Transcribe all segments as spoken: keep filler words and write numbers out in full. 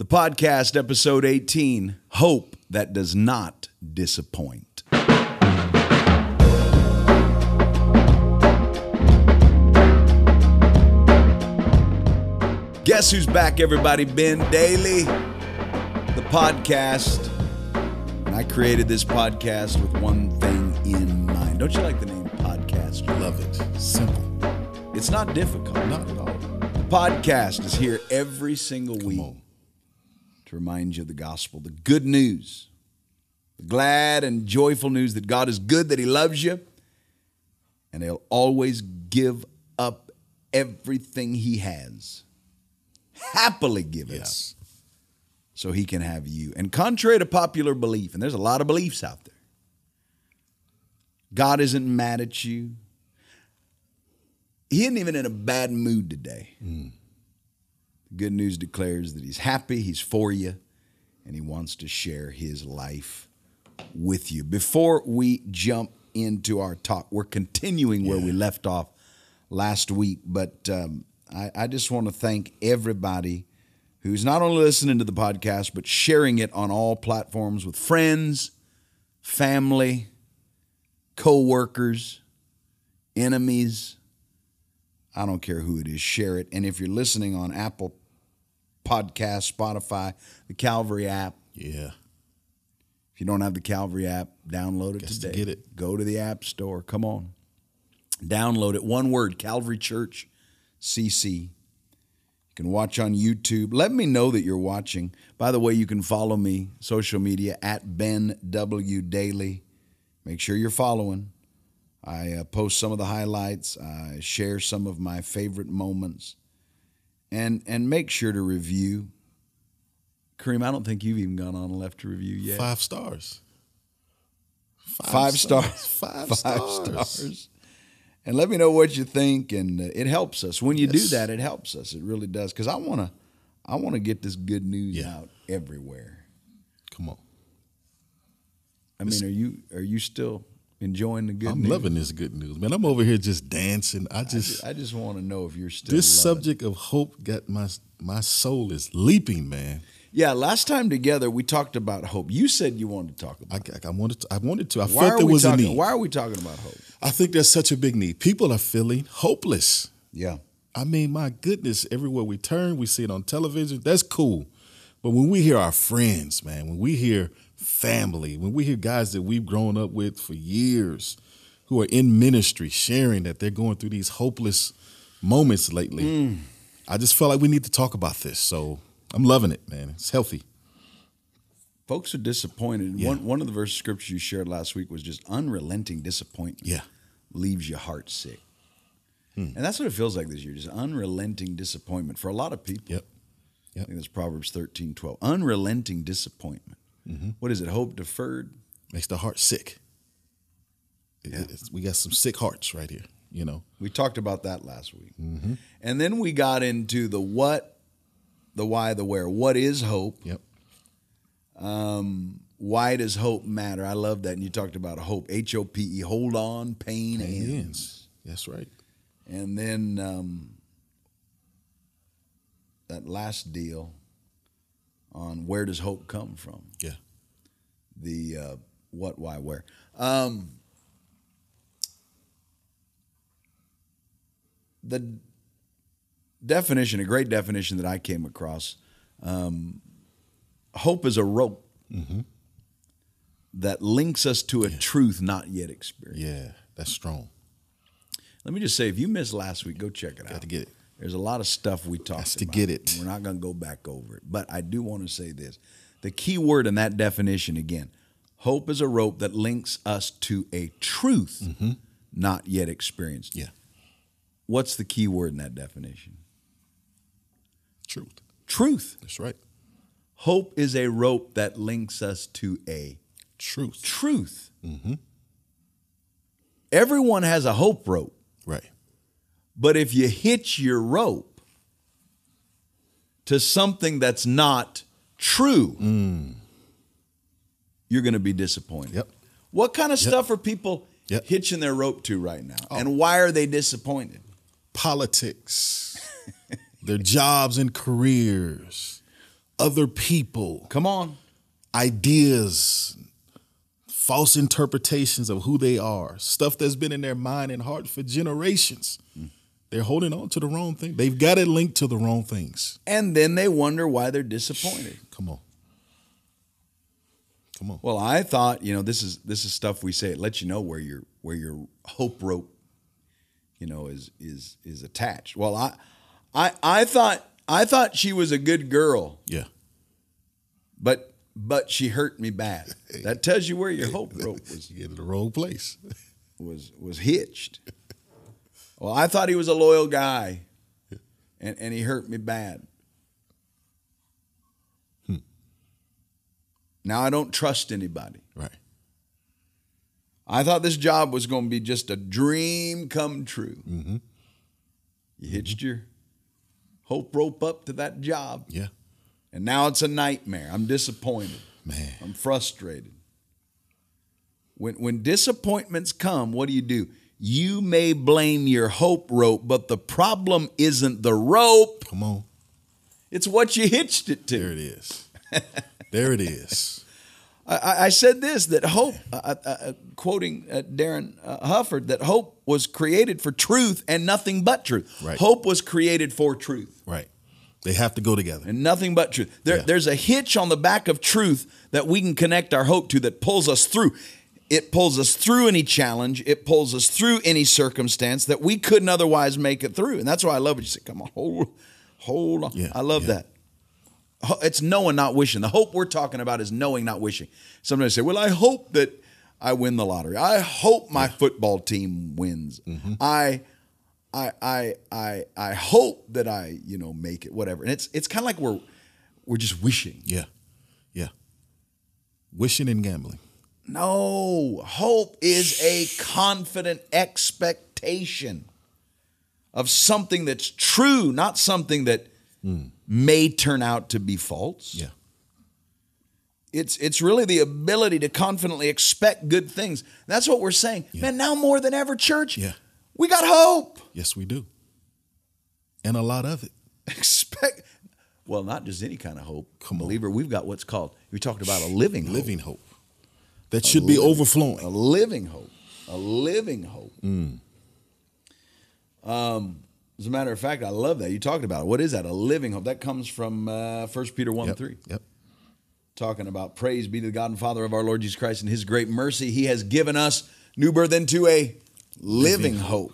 The podcast, episode eighteen, Hope That Does Not Disappoint. Guess who's back, everybody? Ben Dailey, the podcast. And I created this podcast with one thing in mind. Don't you like the name podcast? Love it. Simple. It's not difficult. Not at all. The podcast is here every single Come week. On. To remind you of the gospel, the good news, the glad and joyful news that God is good, that he loves you, and he'll always give up everything he has. Happily give yes. it so he can have you. And contrary to popular belief, and there's a lot of beliefs out there, God isn't mad at you. He isn't even in a bad mood today. Mm. Good news declares that he's happy, he's for you, and he wants to share his life with you. Before we jump into our talk, we're continuing where yeah. we left off last week, but um, I, I just want to thank everybody who's not only listening to the podcast, but sharing it on all platforms with friends, family, co-workers, enemies. I don't care who it is, share it. And if you're listening on Apple Podcasts, Spotify, the Calvary app. Yeah. If you don't have the Calvary app, download it Guess today. To get it. Go to the App Store. Come on. Download it. One word, Calvary Church C C. You can watch on YouTube. Let me know that you're watching. By the way, you can follow me, social media, at Ben W. Dailey. Make sure you're following. I uh, post some of the highlights. I share some of my favorite moments. And and make sure to review. Kareem, I don't think you've even gone on and left a review yet. Five stars. Five, Five stars. stars. Five, Five stars. stars. And let me know what you think. And uh, it helps us. When you yes. do that, it helps us. It really does. Because I want to I want to get this good news yeah. out everywhere. Come on. I mean, it's, are you are you still... enjoying the good I'm news. I'm loving this good news, man. I'm over here just dancing. I just, I just, I just want to know if you're still. This subject it. of hope got my my soul is leaping, man. Yeah, last time together we talked about hope. You said you wanted to talk about. I, it. I wanted, to, I wanted to. I why felt there was talking, a need. Why are we talking about hope? I think there's such a big need. People are feeling hopeless. Yeah, I mean, my goodness, everywhere we turn, we see it on television. That's cool, but when we hear our friends, man, when we hear. Family, when we hear guys that we've grown up with for years who are in ministry sharing that they're going through these hopeless moments lately, mm. I just felt like we need to talk about this. So I'm loving it, man. It's healthy. Folks are disappointed. Yeah. One, one of the verse of scripture you shared last week was just unrelenting disappointment yeah. leaves your heart sick. Mm. And that's what it feels like this year, just unrelenting disappointment for a lot of people. Yep. Yep. I think that's Proverbs thirteen twelve. Unrelenting disappointment. Mm-hmm. What is it? Hope deferred makes the heart sick. Yeah. It's, we got some sick hearts right here. You know, we talked about that last week, mm-hmm. and then we got into the what, the why, the where. What is hope? Yep. Um, why does hope matter? I love that. And you talked about hope, H O P E. Hold on, pain, pain ends. ends. That's right. And then um, that last deal. On where does hope come from? Yeah. The uh, what, why, where. Um, the definition, a great definition that I came across, um, hope is a rope mm-hmm. that links us to a yeah. truth not yet experienced. Yeah, that's strong. Let me just say, if you missed last week, go check it Got out. Got to get it. There's a lot of stuff we talked That's about. To get it. We're not going to go back over it. But I do want to say this. The key word in that definition, again, hope is a rope that links us to a truth mm-hmm. not yet experienced. Yeah. What's the key word in that definition? Truth. Truth. That's right. Hope is a rope that links us to a truth. Truth. Mm-hmm. Everyone has a hope rope. Right. But if you hitch your rope to something that's not true, mm. you're going to be disappointed. Yep. What kind of yep. stuff are people yep. hitching their rope to right now? Oh. And why are they disappointed? Politics, their jobs and careers, other people. Come on. Ideas, false interpretations of who they are, stuff that's been in their mind and heart for generations. Mm. They're holding on to the wrong thing. They've got it linked to the wrong things. And then they wonder why they're disappointed. Come on. Come on. Well, I thought, you know, this is this is stuff we say. It lets you know where your where your hope rope, you know, is is is attached. Well, I I I thought I thought she was a good girl. Yeah. But but she hurt me bad. That tells you where your hope rope was. You get to the wrong place. was was hitched. Well, I thought he was a loyal guy, and, and he hurt me bad. Hmm. Now I don't trust anybody. Right. I thought this job was going to be just a dream come true. Mm-hmm. You hitched mm-hmm. your hope rope up to that job. Yeah. And now it's a nightmare. I'm disappointed. Man. I'm frustrated. When, when disappointments come, what do you do? You may blame your hope rope, but the problem isn't the rope. Come on. It's what you hitched it to. There it is. There it is. I, I said this, that hope, uh, uh, quoting uh, Darren uh, Hufford, that hope was created for truth and nothing but truth. Right. Hope was created for truth. Right. They have to go together. And nothing but truth. There, yeah. There's a hitch on the back of truth that we can connect our hope to that pulls us through. It pulls us through any challenge. It pulls us through any circumstance that we couldn't otherwise make it through. And that's why I love it. You say, come on, hold, hold on. Yeah, I love yeah. that. It's knowing, not wishing. The hope we're talking about is knowing, not wishing. Sometimes they say, well, I hope that I win the lottery. I hope my yeah. football team wins. Mm-hmm. I, I, I, I, I hope that I, you know, make it, whatever. And it's, it's kind of like we're, we're just wishing. Yeah. Yeah. Wishing and gambling. No, hope is a confident expectation of something that's true, not something that mm. may turn out to be false. Yeah. It's it's really the ability to confidently expect good things. That's what we're saying. Yeah. Man, now more than ever, church, yeah. we got hope. Yes, we do. And a lot of it. Expect well, not just any kind of hope. Come Believer, on. We've got what's called, we talked about a living living hope. hope. That should living, be overflowing. A living hope. A living hope. Mm. Um, as a matter of fact, I love that. You talked about it. What is that? A living hope. That comes from uh, First Peter one three. Yep, yep. Talking about praise be to the God and Father of our Lord Jesus Christ and his great mercy. He has given us new birth into a living, living hope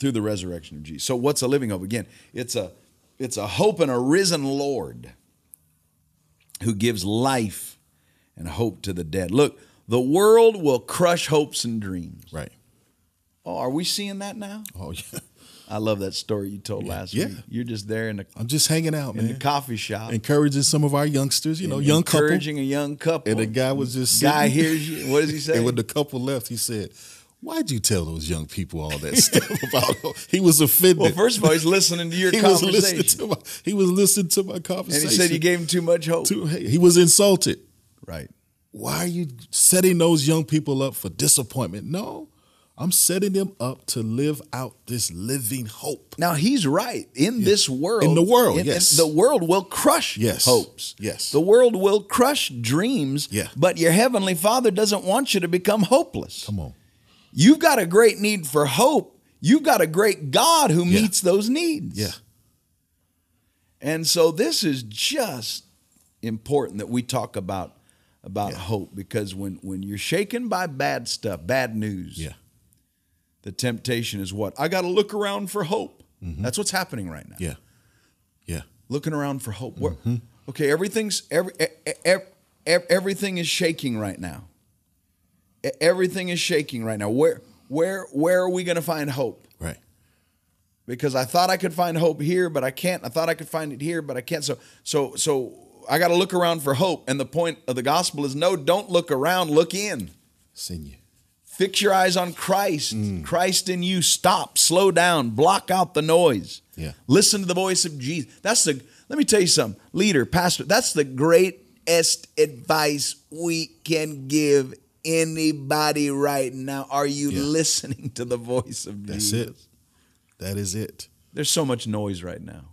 through the resurrection of Jesus. So what's a living hope? Again, it's a, it's a hope in a risen Lord who gives life and hope to the dead. Look. The world will crush hopes and dreams. Right. Oh, are we seeing that now? Oh, yeah. I love that story you told yeah. last yeah. week. You're just there in the I'm just hanging out, in man. In the coffee shop. Encouraging some of our youngsters, you know, and young couple. Encouraging a young couple. And the guy was just sitting. Guy hears you. What does he say? And when the couple left, he said, why'd you tell those young people all that stuff about him? He was offended. Well, first of all, he's listening to your he conversation. Was listening to my, he was listening to my conversation. And he said you gave him too much hope. Too, hey, he was insulted. Right. Why are you setting those young people up for disappointment? No, I'm setting them up to live out this living hope. Now, he's right. In yes. this world. In the world, in, yes. The world will crush yes. hopes. Yes. The world will crush dreams. Yeah. But your heavenly Father doesn't want you to become hopeless. Come on. You've got a great need for hope. You've got a great God who yeah. meets those needs. Yeah. And so this is just important that we talk about about yeah. hope, because when, when you're shaken by bad stuff, bad news, yeah. the temptation is what? I got to look around for hope. Mm-hmm. That's what's happening right now. Yeah, yeah. Looking around for hope. Mm-hmm. Okay, everything's every, every, every everything is shaking right now. Everything is shaking right now. Where where where are we going to find hope? Right. Because I thought I could find hope here, but I can't. I thought I could find it here, but I can't. So so so. I got to look around for hope. And the point of the gospel is, no, don't look around, look in. Send you. Fix your eyes on Christ. Mm. Christ in you. Stop, slow down, block out the noise. Yeah. Listen to the voice of Jesus. That's the, let me tell you something, leader, pastor, that's the greatest advice we can give anybody right now. Are you yeah. listening to the voice of that's Jesus? That's it. That is it. There's so much noise right now.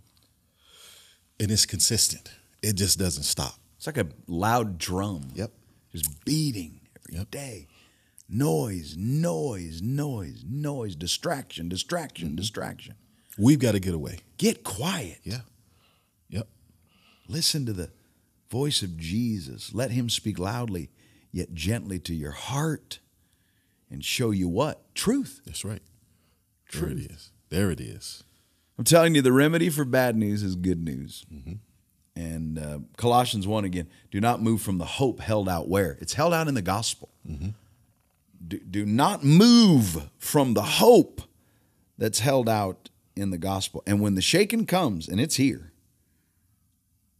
And it's consistent. it just doesn't stop. It's like a loud drum. Yep. Just beating every yep. day. Noise, noise, noise, noise, distraction, distraction, mm-hmm. distraction. We've got to get away. Get quiet. Yeah. Yep. Listen to the voice of Jesus. Let him speak loudly, yet gently to your heart and show you what? Truth. That's right. Truth. There it is. There it is. I'm telling you, the remedy for bad news is good news. Mm-hmm. And uh, Colossians one again, do not move from the hope held out where? It's held out in the gospel. Mm-hmm. Do, do not move from the hope that's held out in the gospel. And when the shaking comes, and it's here,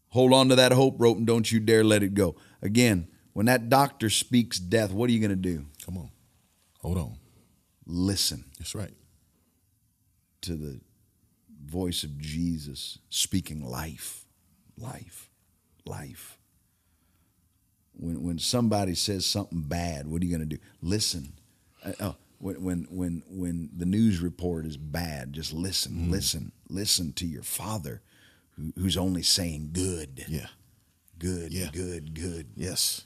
hold on to that hope rope and don't you dare let it go. Again, when that doctor speaks death, what are you going to do? Come on. Hold on. Listen. That's right. To the voice of Jesus speaking life. Life, life. When when somebody says something bad, what are you going to do? Listen. Uh, oh, when when when when the news report is bad, just listen, mm. listen, listen to your Father, who, who's only saying good. Yeah, good, yeah. good, good. Yes.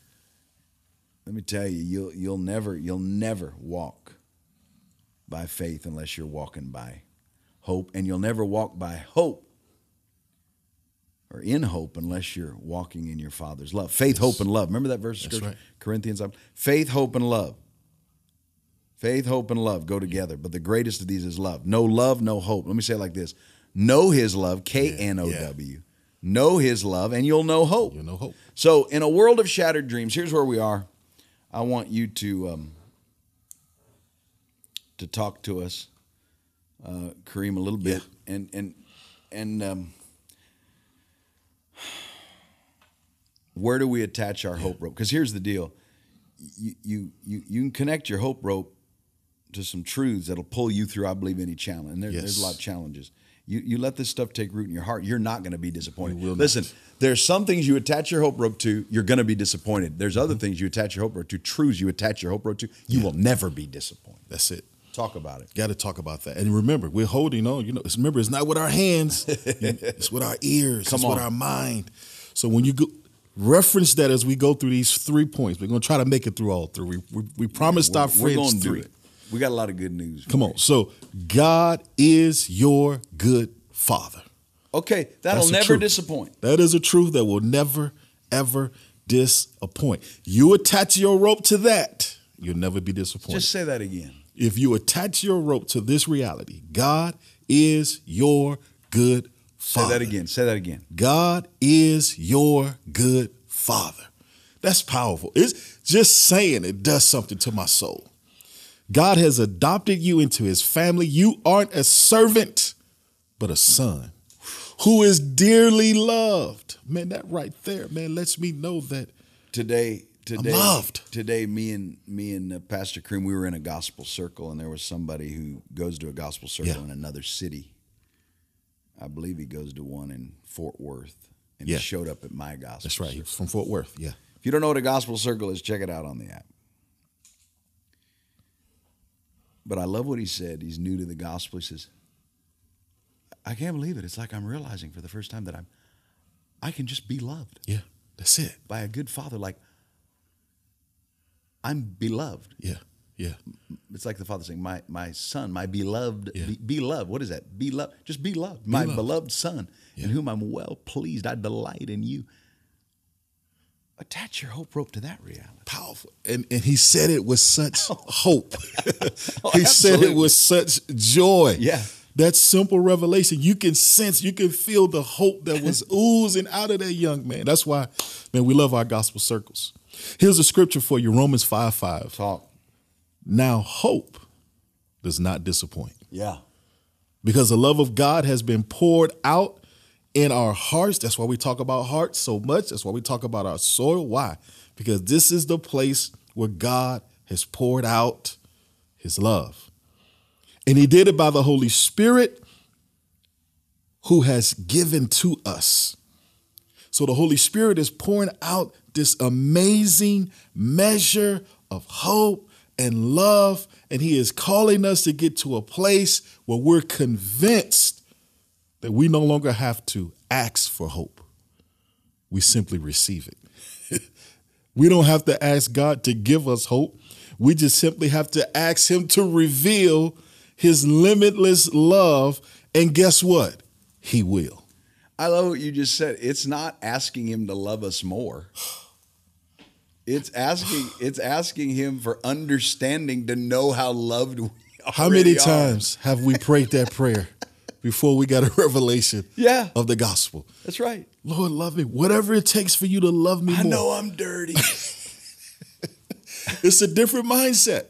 Let me tell you, you'll you'll never you'll never walk by faith unless you're walking by hope, and you'll never walk by hope. Or in hope unless you're walking in your Father's love. Faith, yes. hope, and love. Remember that verse in Scripture? Right. Corinthians. Faith, hope, and love. Faith, hope, and love go together. But the greatest of these is love. No love, no hope. Let me say it like this. Know his love, K N O W. Yeah. Know his love, and you'll know hope. You'll know hope. So in a world of shattered dreams, here's where we are. I want you to, um, to talk to us, uh, Kareem, a little bit. Yeah. And, and, and, um, where do we attach our hope rope? Because here's the deal. You, you you you can connect your hope rope to some truths that'll pull you through, I believe, any challenge. And there, yes. there's a lot of challenges. You you let this stuff take root in your heart, you're not going to be disappointed. You will Listen, not. There's some things you attach your hope rope to, you're going to be disappointed. There's other mm-hmm. things you attach your hope rope to, truths you attach your hope rope to, you yeah. will never be disappointed. That's it. Talk about it. Got to talk about that. And remember, we're holding on. You know, it's, remember, it's not with our hands. It's with our ears. Come it's on. With our mind. So when you go... reference that as we go through these three points. We're going to try to make it through all three. We, we, we promised yeah, our friends we're gonna three. Do it. We got a lot of good news. Come on. You. So God is your good Father. Okay. That'll That's never disappoint. That is a truth that will never, ever disappoint. You attach your rope to that, you'll never be disappointed. Just say that again. If you attach your rope to this reality, God is your good Father. Father. Say that again. Say that again. God is your good Father. That's powerful. It's just saying it does something to my soul. God has adopted you into his family. You aren't a servant, but a son who is dearly loved. Man, that right there, man, lets me know that today, today, I'm loved. Today, me and me and Pastor Kareem, we were in a gospel circle, and there was somebody who goes to a gospel circle yeah. in another city. I believe he goes to one in Fort Worth, and yeah. he showed up at my gospel. That's right. Circle. He's from Fort Worth. Yeah. If you don't know what a gospel circle is, check it out on the app. But I love what he said. He's new to the gospel. He says, "I can't believe it. It's like I'm realizing for the first time that I'm, I can just be loved. Yeah, that's it. By a good Father, like I'm beloved. Yeah." Yeah, it's like the Father saying, "My my son, my beloved, yeah. be, beloved. What is that? Beloved. Just beloved. My beloved, beloved son, yeah. in whom I'm well pleased. I delight in you." Attach your hope rope to that reality. Powerful, and and he said it with such oh. hope. oh, he said it with such joy. Yeah, that simple revelation. You can sense, you can feel the hope that was oozing out of that young man. That's why, man, we love our gospel circles. Here's a scripture for you: Romans five five. Talk. Now, hope does not disappoint. Yeah. Because the love of God has been poured out in our hearts. That's why we talk about hearts so much. That's why we talk about our soil. Why? Because this is the place where God has poured out his love. And he did it by the Holy Spirit who has given to us. So the Holy Spirit is pouring out this amazing measure of hope and love, and he is calling us to get to a place where we're convinced that we no longer have to ask for hope. We simply receive it. We don't have to ask God to give us hope. We just simply have to ask him to reveal his limitless love. And guess what? He will. I love what you just said. It's not asking him to love us more. It's asking, it's asking him for understanding to know how loved we are. How many times have we prayed that prayer before we got a revelation yeah. of the gospel? That's right. Lord, love me. Whatever it takes for you to love me I more. I know I'm dirty. It's a different mindset.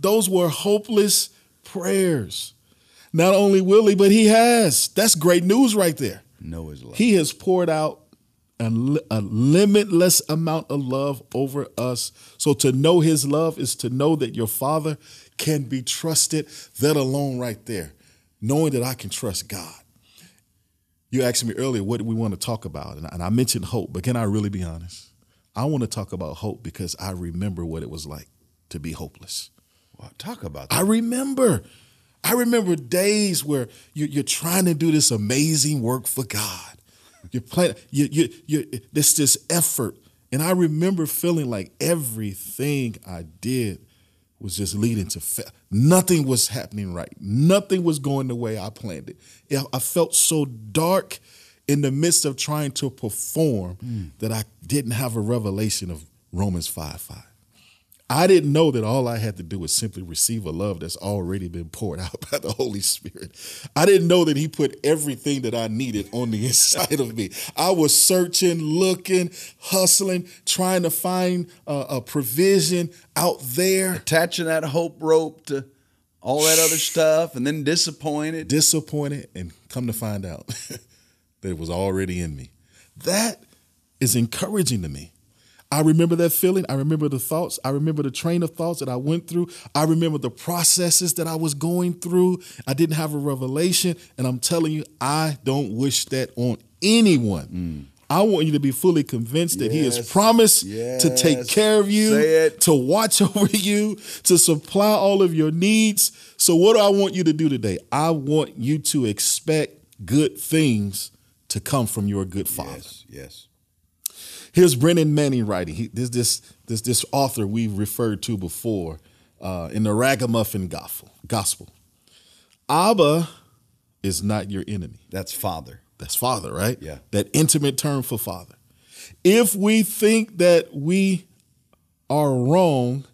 Those were hopeless prayers. Not only will he, but he has. That's great news right there. Know his love. He has poured out a, a limitless amount of love over us. So to know his love is to know that your Father can be trusted. That alone right there, knowing that I can trust God. You asked me earlier, what do we want to talk about? And, and I mentioned hope, but can I really be honest? I want to talk about hope because I remember what it was like to be hopeless. Well, talk about that. I remember. I remember days where you, you're trying to do this amazing work for God. You're playing, you, you, you, this, this effort. And I remember feeling like everything I did was just leading to fail. Nothing was happening right. Nothing was going the way I planned it. I felt so dark in the midst of trying to perform mm. that I didn't have a revelation of Romans five five. I didn't know that all I had to do was simply receive a love that's already been poured out by the Holy Spirit. I didn't know that he put everything that I needed on the inside of me. I was searching, looking, hustling, trying to find uh, a provision out there. Attaching that hope rope to all that other stuff and then disappointed. Disappointed and come to find out that it was already in me. That is encouraging to me. I remember that feeling. I remember the thoughts. I remember the train of thoughts that I went through. I remember the processes that I was going through. I didn't have a revelation. And I'm telling you, I don't wish that on anyone. Mm. I want you to be fully convinced that yes. he has promised yes. to take care of you, to watch over you, to supply all of your needs. So what do I want you to do today? I want you to expect good things to come from your good Father. Yes, yes. Here's Brennan Manning writing. He, this, this, this, this author we've referred to before uh, in the Ragamuffin Gospel. Abba is not your enemy. That's Father. That's Father, right? Yeah. That intimate term for Father. If we think that we are wrong,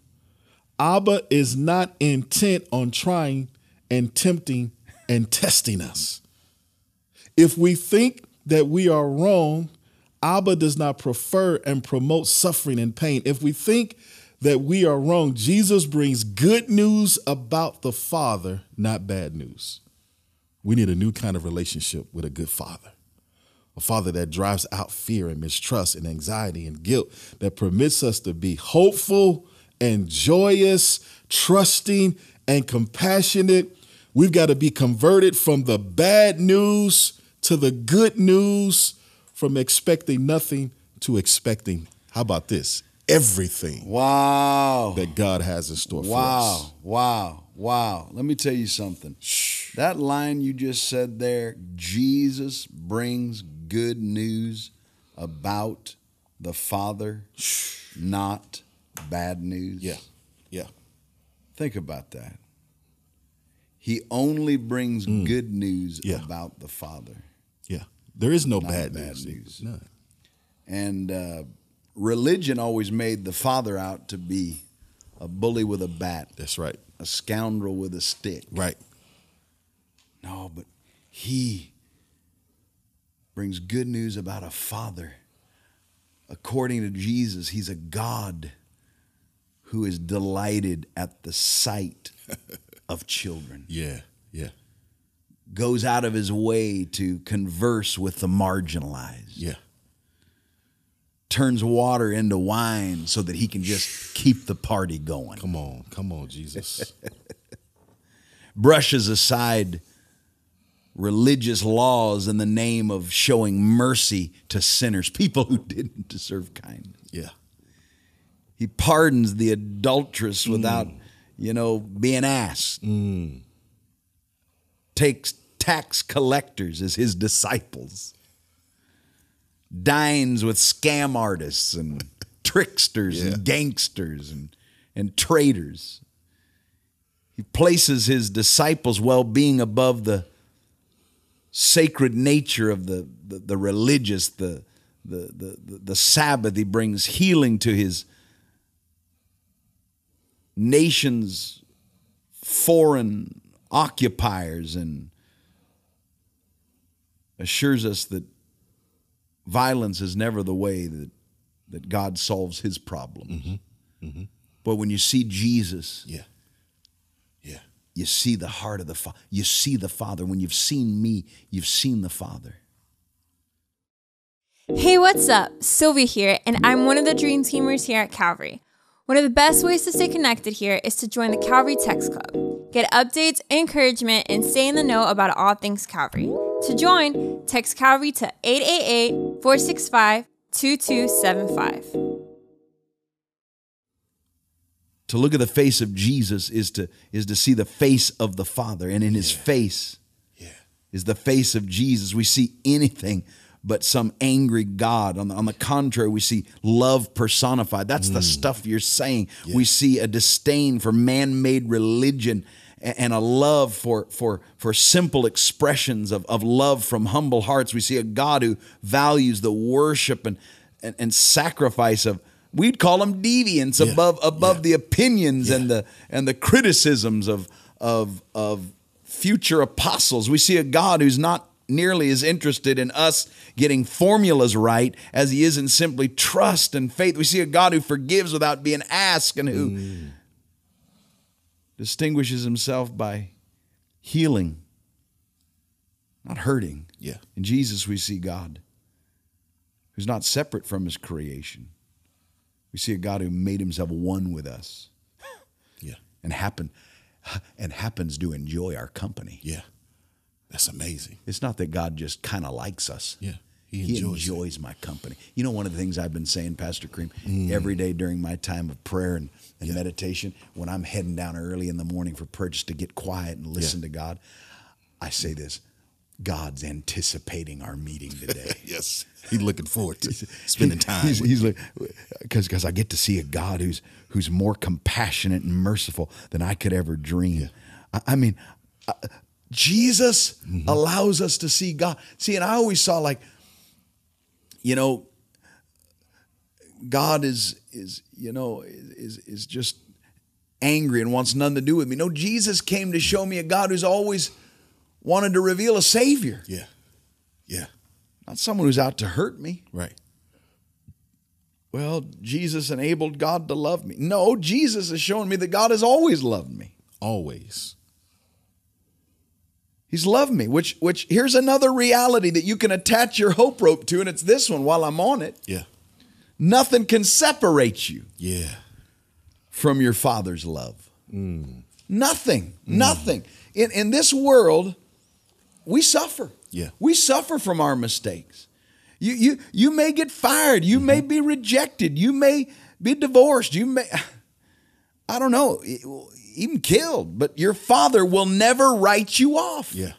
Abba is not intent on trying and tempting and testing us. If we think that we are wrong, Abba does not prefer and promote suffering and pain. If we think that we are wrong, Jesus brings good news about the Father, not bad news. We need a new kind of relationship with a good Father, a Father that drives out fear and mistrust and anxiety and guilt, that permits us to be hopeful and joyous, trusting and compassionate. We've got to be converted from the bad news to the good news. From expecting nothing to expecting, how about this? Everything. Wow. That God has in store for us. Wow, wow, wow. Let me tell you something. Shh. That line you just said there, Jesus brings good news about the Father, Shh. Not bad news. Yeah, yeah. Think about that. He only brings mm. good news yeah. about the Father. Yeah. There is no bad, bad news. news. None. And uh, religion always made the Father out to be a bully with a bat. That's right. A scoundrel with a stick. Right. No, but he brings good news about a Father. According to Jesus, he's a God who is delighted at the sight of children. Yeah, yeah. Goes out of his way to converse with the marginalized. Yeah. Turns water into wine so that he can just keep the party going. Come on, come on, Jesus. Brushes aside religious laws in the name of showing mercy to sinners, people who didn't deserve kindness. Yeah. He pardons the adulteress mm. without, you know, being asked. Mm. Takes tax collectors as his disciples. dines with scam artists and tricksters yeah. and gangsters and, and traitors. He places his disciples' well-being above the sacred nature of the, the, the religious, the, the, the, the, the Sabbath. He brings healing to his nation's foreign occupiers and assures us that violence is never the way that, that God solves his problems. Mm-hmm. Mm-hmm. But when you see Jesus... yeah. You see the heart of the Father. You see the Father. When you've seen me, you've seen the Father. Hey, what's up? Sylvia here, and I'm one of the Dream Teamers here at Calvary. One of the best ways to stay connected here is to join the Calvary Text Club. Get updates, encouragement, and stay in the know about all things Calvary. To join, text Calvary to eight eight eight, four six five, two two seven five. To look at the face of Jesus is to is to see the face of the Father. And in his yeah. face yeah. is the face of Jesus. We see anything but some angry God. On the, on the contrary, we see love personified. That's mm. the stuff you're saying. Yeah. We see a disdain for man-made religion and a love for for for simple expressions of, of love from humble hearts. We see a God who values the worship and, and, and sacrifice of, we'd call them deviants yeah, above above yeah. the opinions yeah. and the and the criticisms of of of future apostles. We see a God who's not nearly as interested in us getting formulas right as he is in simply trust and faith. We see a God who forgives without being asked and who mm. distinguishes himself by healing, not hurting. Yeah. In Jesus we see God who's not separate from his creation. We see a God who made himself one with us yeah, and happen, and happens to enjoy our company. Yeah, that's amazing. It's not that God just kind of likes us. Yeah, He, he enjoys, enjoys my company. You know, one of the things I've been saying, Pastor Kareem, mm. every day during my time of prayer and, and yeah. meditation, when I'm heading down early in the morning for prayer just to get quiet and listen yeah. to God, I say this. God's anticipating our meeting today. Yes, he's looking forward to spending time. He's, he's like, because because I get to see a God who's who's more compassionate and merciful than I could ever dream. Yeah. I, I mean, uh, Jesus mm-hmm. allows us to see God. See, and I always saw like, you know, God is is you know is is just angry and wants nothing to do with me. No, Jesus came to show me a God who's always wanted to reveal a Savior. Yeah. Yeah. Not someone who's out to hurt me. Right. Well, Jesus enabled God to love me. No, Jesus has shown me that God has always loved me. Always. He's loved me, which, which here's another reality that you can attach your hope rope to, and it's this one while I'm on it. Yeah. Nothing can separate you. Yeah. From your Father's love. Mm. Nothing. Mm. Nothing. In, in this world, we suffer. Yeah. We suffer from our mistakes. You you you may get fired. You mm-hmm. may be rejected. You may be divorced. You may, I don't know, even killed. But your Father will never write you off. Yeah,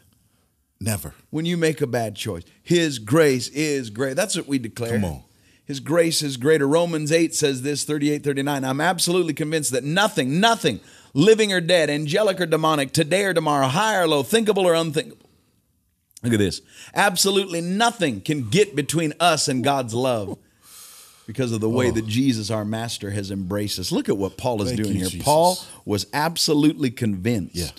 never. When you make a bad choice, His grace is great. That's what we declare. Come on. His grace is greater. Romans eight says this, thirty-eight, thirty-nine. I'm absolutely convinced that nothing, nothing, living or dead, angelic or demonic, today or tomorrow, high or low, thinkable or unthinkable. Look at this. Absolutely nothing can get between us and God's love because of the way oh. that Jesus, our Master, has embraced us. Look at what Paul is Thank doing you, here. Jesus. Paul was absolutely convinced yeah.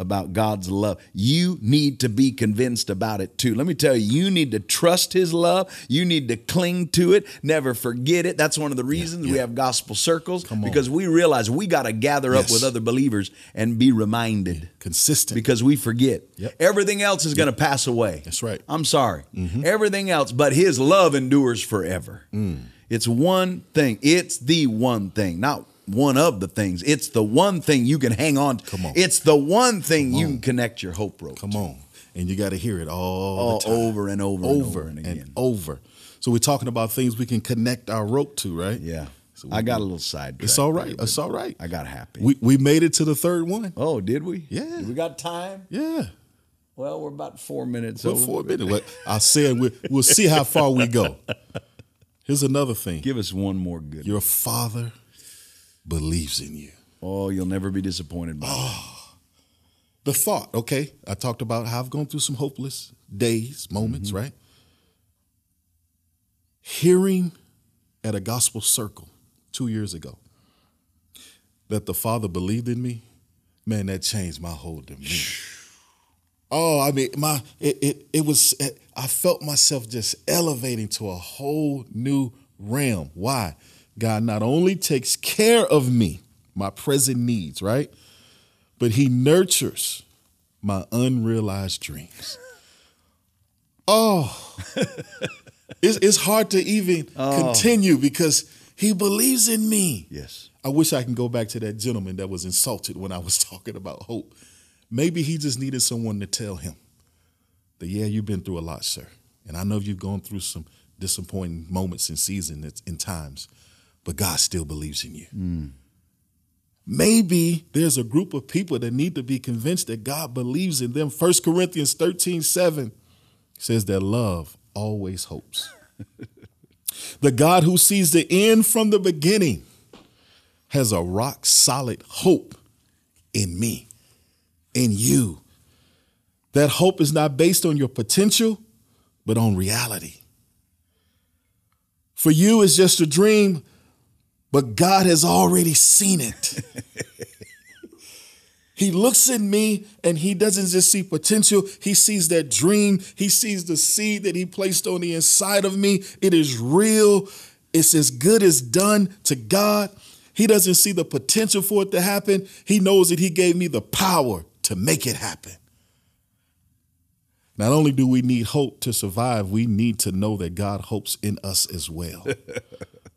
about God's love. You need to be convinced about it too. Let me tell you, you need to trust his love. You need to cling to it. Never forget it. That's one of the reasons yeah, yeah. we have gospel circles, because we realize we got to gather yes. up with other believers and be reminded. Yeah. Consistent. Because we forget. Yep. Everything else is yep. going to pass away. That's right. I'm sorry. Mm-hmm. Everything else, but his love endures forever. Mm. It's one thing. It's the one thing. Not one of the things. It's the one thing you can hang on to. Come on. It's the one thing you can connect your hope rope Come to. on. And you got to hear it all, all the time. Over and over, over and over and again. And over. So we're talking about things we can connect our rope to, right? Yeah. So I got a little sidetracked. It's all right. It's all right. I got happy. We we made it to the third one. Oh, did we? Yeah. Did we got time? Yeah. Well, we're about four minutes we're over. Four minutes. I said we, we'll see how far we go. Here's another thing. Give us one more good. Your Father believes in you. Oh, you'll never be disappointed by oh, that. The thought, okay, I talked about how I've gone through some hopeless days, moments, mm-hmm. right? Hearing at a gospel circle two years ago that the Father believed in me, man, that changed my whole demeanor. Oh, I mean, my it it, it was, it, I felt myself just elevating to a whole new realm. Why? God not only takes care of me, my present needs, right? But he nurtures my unrealized dreams. Oh, it's, it's hard to even oh. continue because he believes in me. Yes. I wish I can go back to that gentleman that was insulted when I was talking about hope. Maybe he just needed someone to tell him that, yeah, you've been through a lot, sir. And I know you've gone through some disappointing moments and seasons and times, but God still believes in you. Mm. Maybe there's a group of people that need to be convinced that God believes in them. First Corinthians thirteen seven says that love always hopes. The God who sees the end from the beginning has a rock solid hope in me, in you. That hope is not based on your potential, but on reality. For you, it's just a dream, but God has already seen it. He looks at me and he doesn't just see potential. He sees that dream. He sees the seed that he placed on the inside of me. It is real. It's as good as done to God. He doesn't see the potential for it to happen. He knows that he gave me the power to make it happen. Not only do we need hope to survive, we need to know that God hopes in us as well.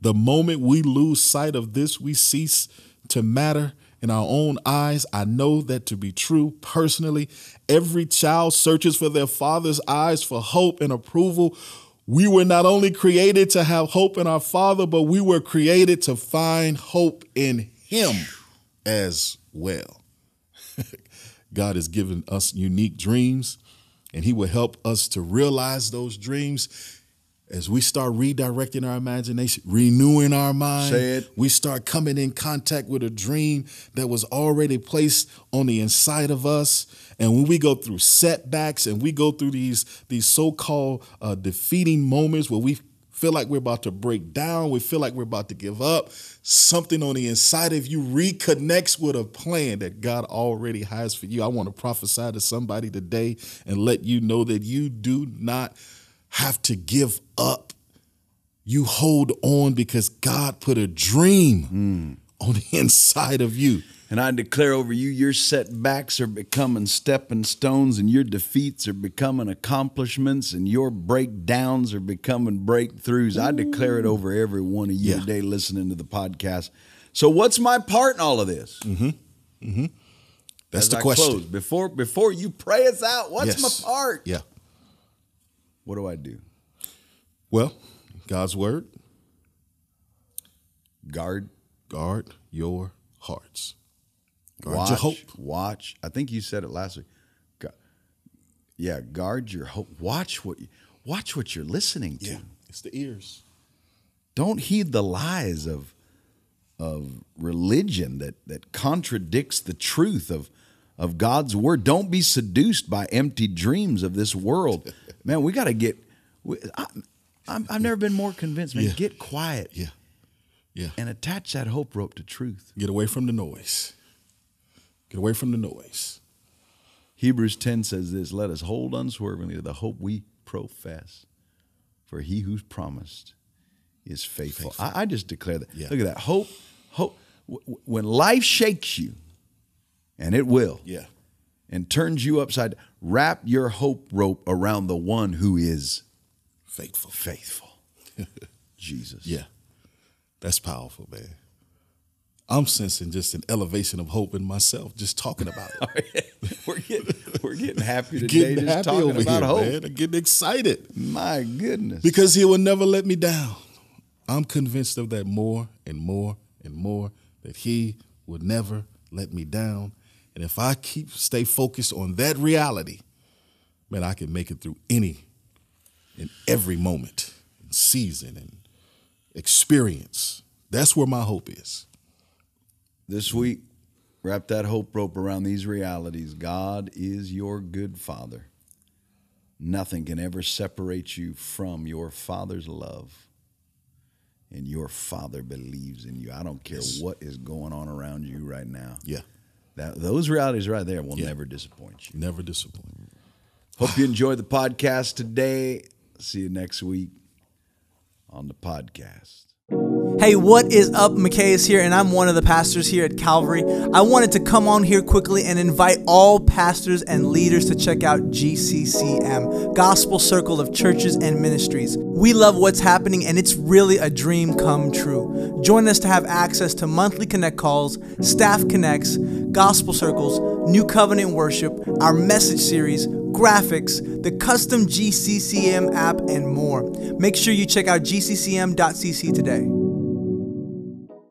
The moment we lose sight of this, we cease to matter in our own eyes. I know that to be true personally. Every child searches for their father's eyes for hope and approval. We were not only created to have hope in our Father, but we were created to find hope in him as well. God has given us unique dreams, and he will help us to realize those dreams. As we start redirecting our imagination, renewing our mind, we start coming in contact with a dream that was already placed on the inside of us. And when we go through setbacks and we go through these, these so-called uh, defeating moments where we feel like we're about to break down, we feel like we're about to give up, something on the inside of you reconnects with a plan that God already has for you. I want to prophesy to somebody today and let you know that you do not have to give up. You hold on because God put a dream mm. on the inside of you. And I declare over you, your setbacks are becoming stepping stones, and your defeats are becoming accomplishments, and your breakdowns are becoming breakthroughs. Ooh. I declare it over every one of you yeah. today listening to the podcast. So what's my part in all of this? Mm-hmm. Mm-hmm. That's As the I question. Close, before, before you pray us out, what's yes. my part? Yeah. What do I do? Well, God's word. Guard. Guard your hearts. Guard watch, your hope. Watch. I think you said it last week. God, yeah, guard your hope. Watch what, you, watch what you're listening to. Yeah, it's the ears. Don't heed the lies of of religion that, that contradicts the truth of, of God's word. Don't be seduced by empty dreams of this world. Man, we got to get, we, I, I'm, I've never been more convinced, man. Yeah. Get quiet. Yeah. Yeah. And attach that hope rope to truth. Get away from the noise. Get away from the noise. Hebrews ten says this, let us hold unswervingly to the hope we profess, for he who's promised is faithful. faithful. I, I just declare that. Yeah. Look at that. Hope, hope. W- when life shakes you, and it will. Yeah. And turns you upside down. Wrap your hope rope around the one who is faithful. Faithful. Jesus. Yeah. That's powerful, man. I'm sensing just an elevation of hope in myself just talking about it. we're, getting, we're getting happy today getting just happy talking over about here, hope. Man. I'm getting excited. My goodness. Because he will never let me down. I'm convinced of that more and more and more, that he will never let me down. And if I keep stay focused on that reality, man, I can make it through any and every moment and season and experience. That's where my hope is. This week, wrap that hope rope around these realities. God is your good Father. Nothing can ever separate you from your Father's love. And your Father believes in you. I don't care yes. what is going on around you right now. Yeah. That, those realities right there will yeah. never disappoint you. Never disappoint. Hope you enjoyed the podcast today. See you next week on the podcast. Hey, what is up? McKay is here, and I'm one of the pastors here at Calvary. I wanted to come on here quickly and invite all pastors and leaders to check out G C C M, Gospel Circle of Churches and Ministries. We love what's happening, and it's really a dream come true. Join us to have access to monthly Connect calls, staff connects, gospel circles, New Covenant worship, our message series, graphics, the custom G C C M app, and more. Make sure you check out G C C M dot C C today.